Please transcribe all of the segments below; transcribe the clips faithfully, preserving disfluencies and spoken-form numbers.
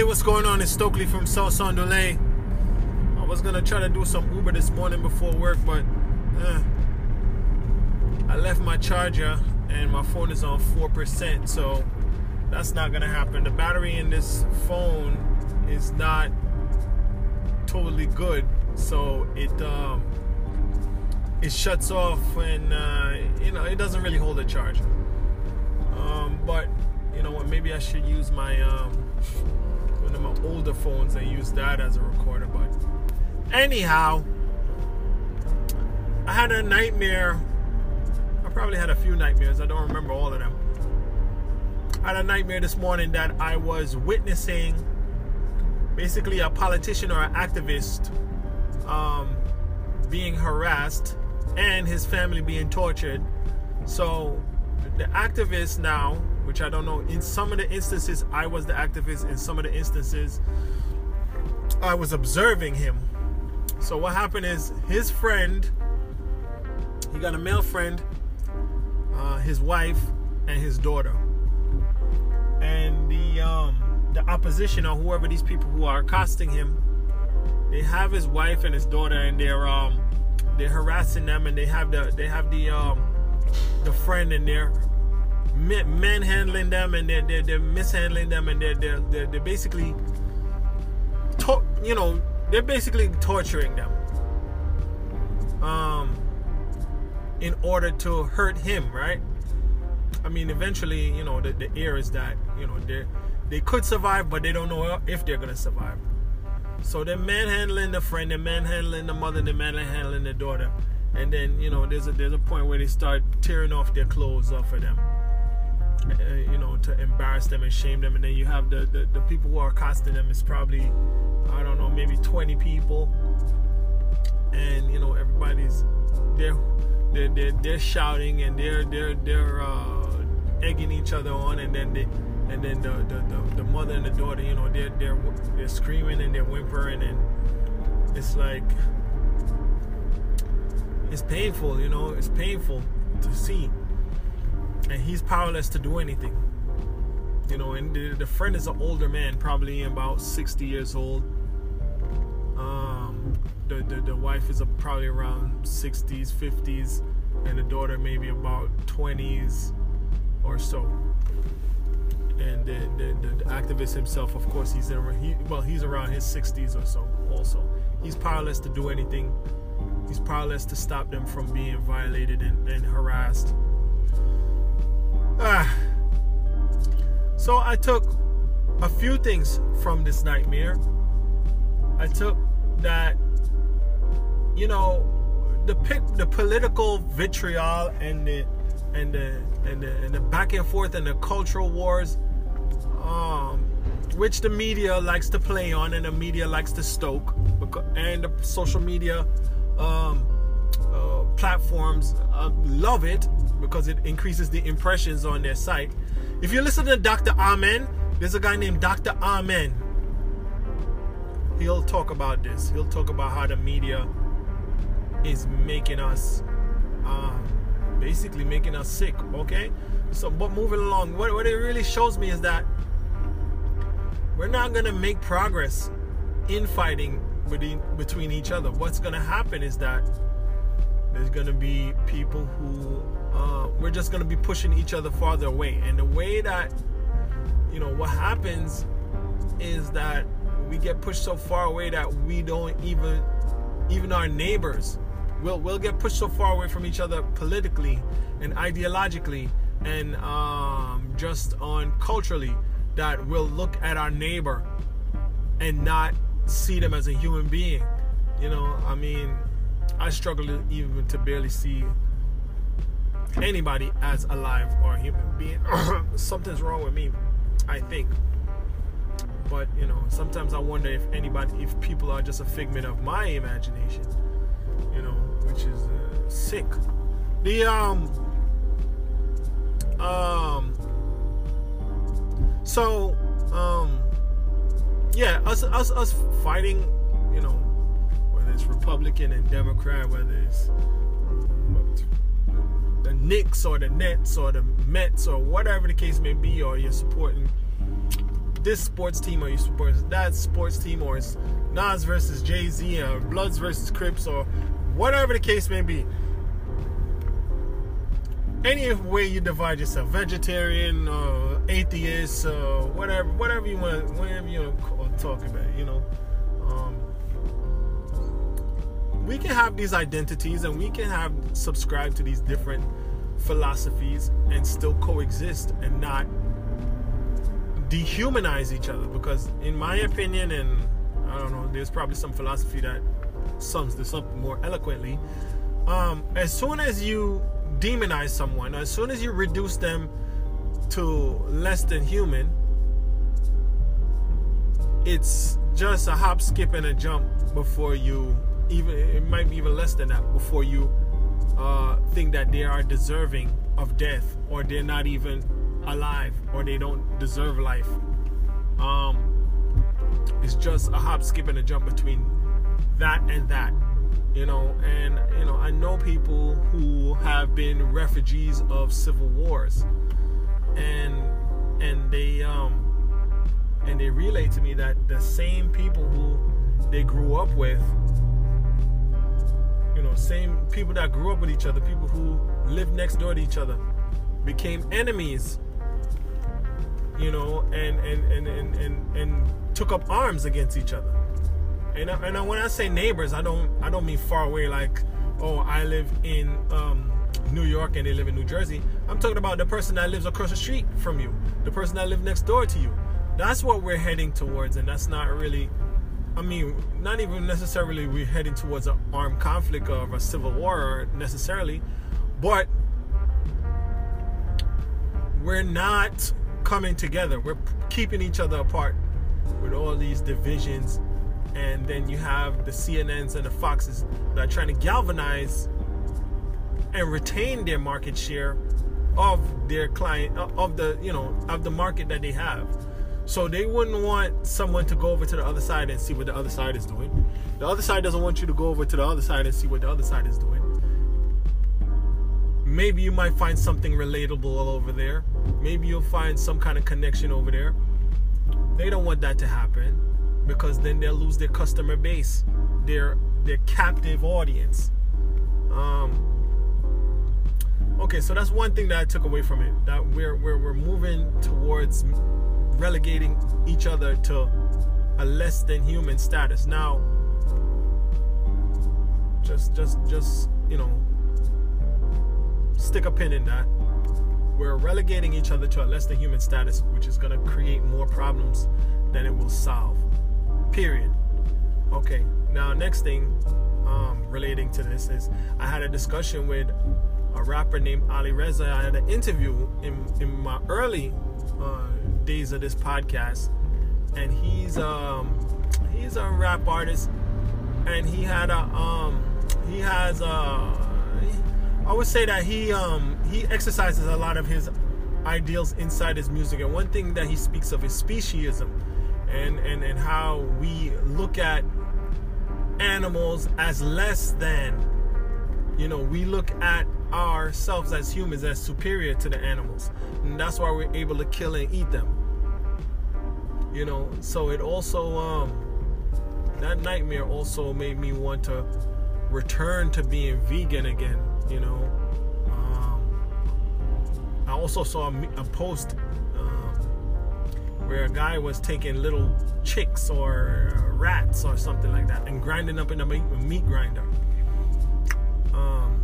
Hey, what's going on? It's Stokely from South Sandalay. I was gonna try to do some Uber this morning before work, but uh, I left my charger and my phone is on four percent, so that's not gonna happen. The battery in this phone is not totally good, so it um, it shuts off and uh, you know, it doesn't really hold a charge. Um, but you know what? Maybe I should use my um, one of my older phones and use that as a recorder. But anyhow, I had a nightmare. I probably had a few nightmares. I don't remember all of them. I had a nightmare this morning that I was witnessing basically a politician or an activist um, being harassed and his family being tortured. So the activist now, which I don't know, in some of the instances I was the activist, in some of the instances I was observing him. So what happened is his friend, he got a male friend, uh, his wife and his daughter, and the um, the opposition or whoever these people who are accosting him, they have his wife and his daughter, and they're um, they're harassing them, and they have the they have the um, the friend in there manhandling them, and they're, they're, they're mishandling them, and they're, they're, they're, they're basically to, you know, they're basically torturing them um, in order to hurt him, right? I mean, eventually, you know, the, the air is that, you know, they they could survive, but they don't know if they're going to survive. So they're manhandling the friend, they're manhandling the mother, they're manhandling the daughter. And then, you know, there's a there's a point where they start tearing off their clothes off of them, uh, you know, to embarrass them and shame them. And then you have the, the, the people who are accosting them. It's probably, I don't know, maybe twenty people. And, you know, everybody's, they're, they're, they're, they're shouting and they're, they're, they're uh, egging each other on. And then they, and then the, the, the, the mother and the daughter, you know, they're, they're, they're screaming and they're whimpering. And it's like... It's painful, you know, it's painful to see. And he's powerless to do anything. You know, and the, the friend is an older man, probably about sixty years old. Um, the, the, the wife is a, probably around sixties, fifties, and the daughter maybe about twenties or so. And the, the, the, the activist himself, of course, he's in, he, well, he's around his sixties or so also. He's powerless to do anything. He's powerless to stop them from being violated and, and harassed. Ah. So I took a few things from this nightmare. I took that, you know, the the political vitriol and the and the and the, and the back and forth and the cultural wars, um, which the media likes to play on and the media likes to stoke, because, and the social media. Um, uh, platforms uh, love it because it increases the impressions on their site. If you listen to Doctor Amen, there's a guy named Doctor Amen. He'll talk about this. He'll talk about how the media is making us, uh, basically making us sick. Okay. So, but moving along, what, what it really shows me is that we're not gonna make progress in fighting between each other. What's going to happen is that there's going to be people who uh, we're just going to be pushing each other farther away. And the way that, you know, what happens is that we get pushed so far away that we don't even, even our neighbors will will get pushed so far away from each other politically and ideologically and um, just on culturally that we'll look at our neighbor and not see them as a human being. You know, I mean, I struggle to even to barely see anybody as alive or a human being. Something's wrong with me, I think. But, you know, sometimes I wonder if anybody, if people are just a figment of my imagination, you know, which is uh, sick. The, um, um, so, um, yeah, us, us, us fighting, you know, whether it's Republican and Democrat, whether it's the Knicks or the Nets or the Mets or whatever the case may be, or you're supporting this sports team or you support that sports team, or it's Nas versus Jay-Z, or Bloods versus Crips, or whatever the case may be. Any way you divide yourself, vegetarian, uh, atheist, uh, whatever, whatever you want, whatever you want to talk about, you know. Um, we can have these identities, and we can have subscribe to these different philosophies and still coexist and not dehumanize each other. Because, in my opinion, and I don't know, there's probably some philosophy that sums this up more eloquently. Um, as soon as you demonize someone, as soon as you reduce them to less than human, it's just a hop, skip, and a jump before you even, it might be even less than that, before you uh, think that they are deserving of death, or they're not even alive, or they don't deserve life. Um, it's just a hop, skip, and a jump between that and that. You know, and, you know, I know people who have been refugees of civil wars, and and they um and they relay to me that the same people who they grew up with, you know, same people that grew up with each other, people who lived next door to each other, became enemies, you know, and and and and, and, and took up arms against each other. And, I, and when I say neighbors, I don't I don't mean far away, like, oh, I live in um, New York and they live in New Jersey. I'm talking about the person that lives across the street from you, the person that lives next door to you. That's what we're heading towards, and that's not really, I mean, not even necessarily we're heading towards an armed conflict or a civil war necessarily, but we're not coming together. We're keeping each other apart with all these divisions. And then you have the C N Ns and the Foxes that are trying to galvanize and retain their market share of their client, of the, you know, of the market that they have. So they wouldn't want someone to go over to the other side and see what the other side is doing. The other side doesn't want you to go over to the other side and see what the other side is doing. Maybe you might find something relatable over there. Maybe you'll find some kind of connection over there. They don't want that to happen, because then they'll lose their customer base, their their captive audience. Um, okay, so that's one thing that I took away from it, that we're, we're, we're moving towards relegating each other to a less than human status. Now, just, just, just you know, stick a pin in that. We're relegating each other to a less than human status, which is going to create more problems than it will solve. Period. Okay, now next thing um, relating to this is I had a discussion with a rapper named Ali Reza. I had an interview in, in my early uh, days of this podcast, and he's um, he's a rap artist, and he had a um, he has a, I would say that he um, he exercises a lot of his ideals inside his music, and one thing that he speaks of is speciesism. And, and, and how we look at animals as less than, you know, we look at ourselves as humans as superior to the animals. And that's why we're able to kill and eat them. You know, so it also, um, that nightmare also made me want to return to being vegan again, you know. Um, I also saw a, a post where a guy was taking little chicks or rats or something like that and grinding up in a meat, meat grinder. Um,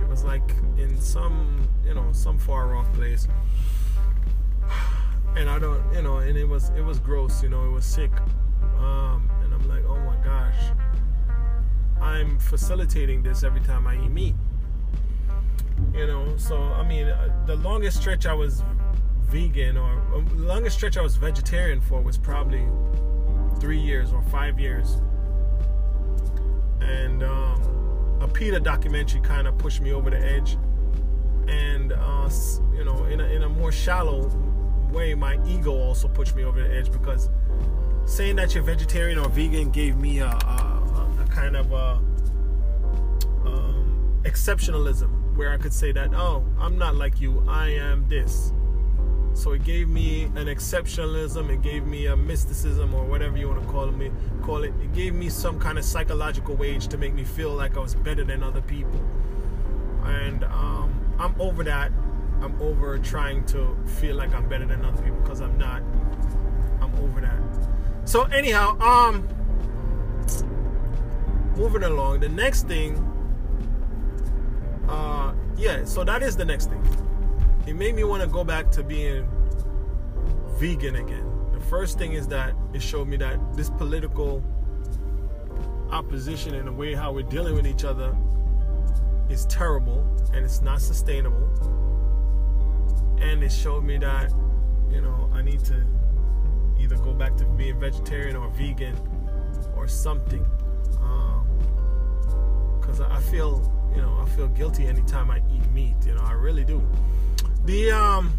it was like in some, you know, some far off place, and I don't, you know, and it was it was gross, you know, it was sick. Um, and I'm like, oh my gosh, I'm facilitating this every time I eat meat, you know. So I mean, the longest stretch I was vegan, or the longest stretch I was vegetarian for was probably three years or five years. And um, a PETA documentary kind of pushed me over the edge. And, uh, you know, in a, in a more shallow way, my ego also pushed me over the edge, because saying that you're vegetarian or vegan gave me a, a, a kind of a, um, exceptionalism, where I could say that, oh, I'm not like you, I am this. So it gave me an exceptionalism, it gave me a mysticism, or whatever you want to call me, call it. It gave me some kind of psychological wage to make me feel like I was better than other people. And um, I'm over that. I'm over trying to feel like I'm better than other people, because I'm not. I'm over that. So anyhow, um, moving along. The next thing, uh, yeah, so that is the next thing. It made me want to go back to being vegan again. The first thing is that it showed me that this political opposition and the way how we're dealing with each other is terrible and it's not sustainable. And it showed me that, you know, I need to either go back to being vegetarian or vegan or something. Um, 'cause I feel, you know, I feel guilty anytime I eat meat. You know, I really do. The, um,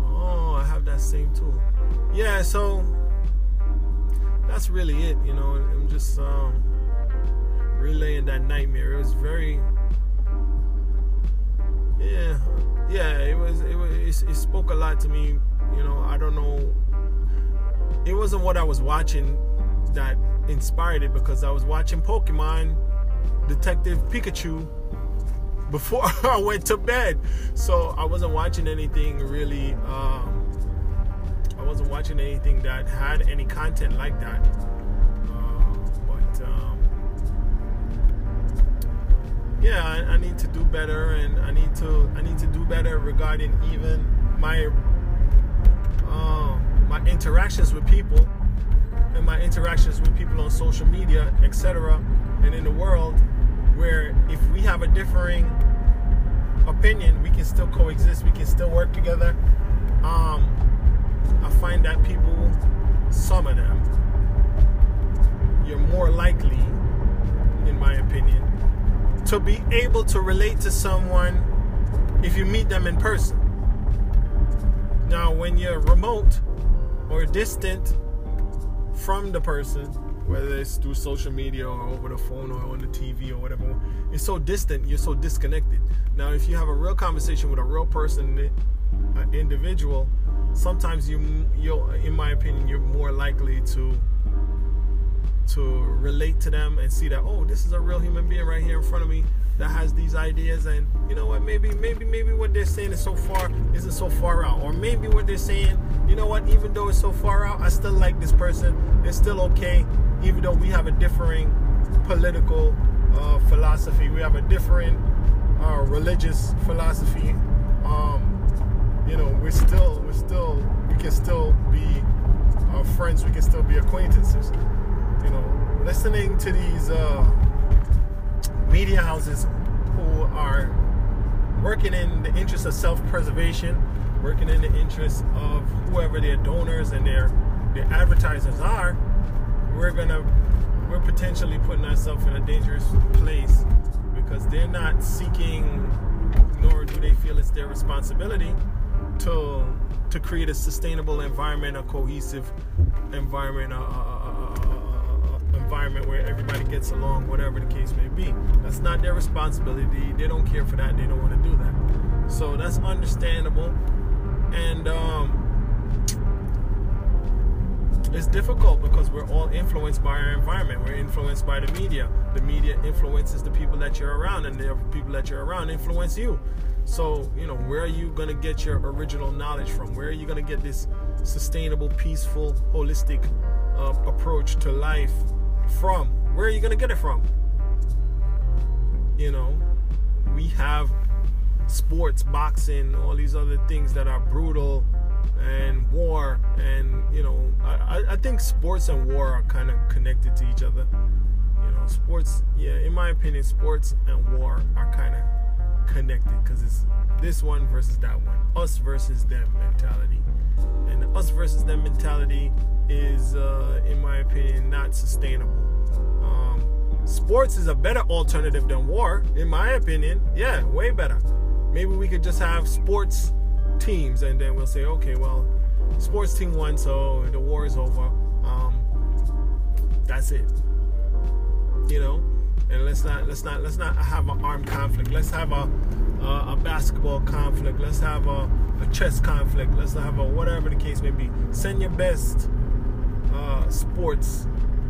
oh, I have that same tool. Yeah, so that's really it, you know. I'm just um, relaying that nightmare. It was very, yeah, yeah, it was, it was, it spoke a lot to me, you know. I don't know. It wasn't what I was watching that inspired it, because I was watching Pokemon Detective Pikachu before I went to bed, so I wasn't watching anything really. Um, I wasn't watching anything that had any content like that. Uh, but um, yeah, I, I need to do better, and I need to I need to do better regarding even my uh, my interactions with people and my interactions with people on social media, et cetera, and in the world. Where if we have a differing opinion, we can still coexist, we can still work together. Um, I find that people, some of them, you're more likely, in my opinion, to be able to relate to someone if you meet them in person. Now, when you're remote or distant from the person, whether it's through social media or over the phone or on the T V or whatever, it's so distant, you're so disconnected. Now, if you have a real conversation with a real person, an individual, sometimes you, you're, in my opinion, you're more likely to to relate to them and see that, oh, this is a real human being right here in front of me that has these ideas, and you know what, maybe, maybe, maybe what they're saying is so far, isn't so far out, or maybe what they're saying, you know what, even though it's so far out, I still like this person. They're still okay. Even though we have a differing political uh, philosophy, we have a different uh, religious philosophy. Um, you know, we're still, we're still, we can still be uh, friends. We can still be acquaintances. You know, listening to these uh, media houses who are working in the interest of self-preservation, working in the interest of whoever their donors and their their advertisers are. We're gonna, we're potentially putting ourselves in a dangerous place, because they're not seeking, nor do they feel it's their responsibility to to create a sustainable environment, a cohesive environment, a, a, a, a environment where everybody gets along, whatever the case may be. That's not their responsibility. They don't care for that. They don't want to do that. So that's understandable, and. Um, It's difficult because we're all influenced by our environment. We're influenced by the media. The media influences the people that you're around, and the people that you're around influence you. So, you know, where are you going to get your original knowledge from? Where are you going to get this sustainable, peaceful, holistic uh, approach to life from? Where are you going to get it from? You know, we have sports, boxing, all these other things that are brutal, and war, and you know, I, I think sports and war are kind of connected to each other. You know, sports, yeah, in my opinion, sports and war are kind of connected, because it's this one versus that one, us versus them mentality. And the us versus them mentality is, uh, in my opinion, not sustainable. Um, sports is a better alternative than war, in my opinion. Yeah, way better. Maybe we could just have sports teams, and then we'll say, okay, well, sports team won, so the war is over. Um, that's it, you know. And let's not, let's not, let's not have an armed conflict. Let's have a, uh, a basketball conflict, let's have a, a chess conflict, let's have a whatever the case may be. Send your best uh, sports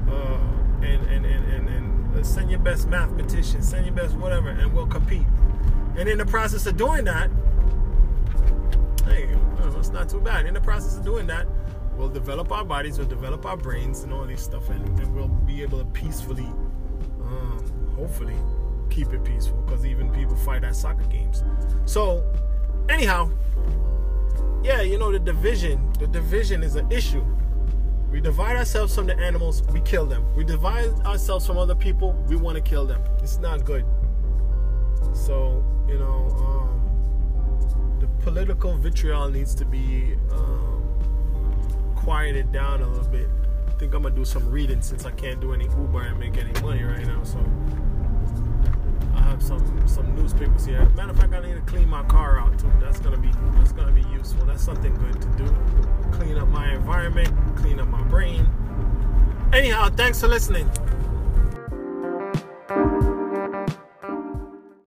uh, and, and, and, and, and let's send your best mathematicians, send your best whatever, and we'll compete. And in the process of doing that, hey, it's not too bad. In the process of doing that, we'll develop our bodies, we'll develop our brains and all this stuff, and, and we'll be able to peacefully, um, hopefully, keep it peaceful, because even people fight at soccer games. So, anyhow, yeah, you know, the division, the division is an issue. We divide ourselves from the animals, we kill them. We divide ourselves from other people, we want to kill them. It's not good. So, you know, um, the political vitriol needs to be um, quieted down a little bit. I think I'm going to do some reading since I can't do any Uber and make any money right now. So, I have some, some newspapers here. Matter of fact, I need to clean my car out too. That's going to be that's gonna be useful. That's something good to do. Clean up my environment, clean up my brain. Anyhow, thanks for listening.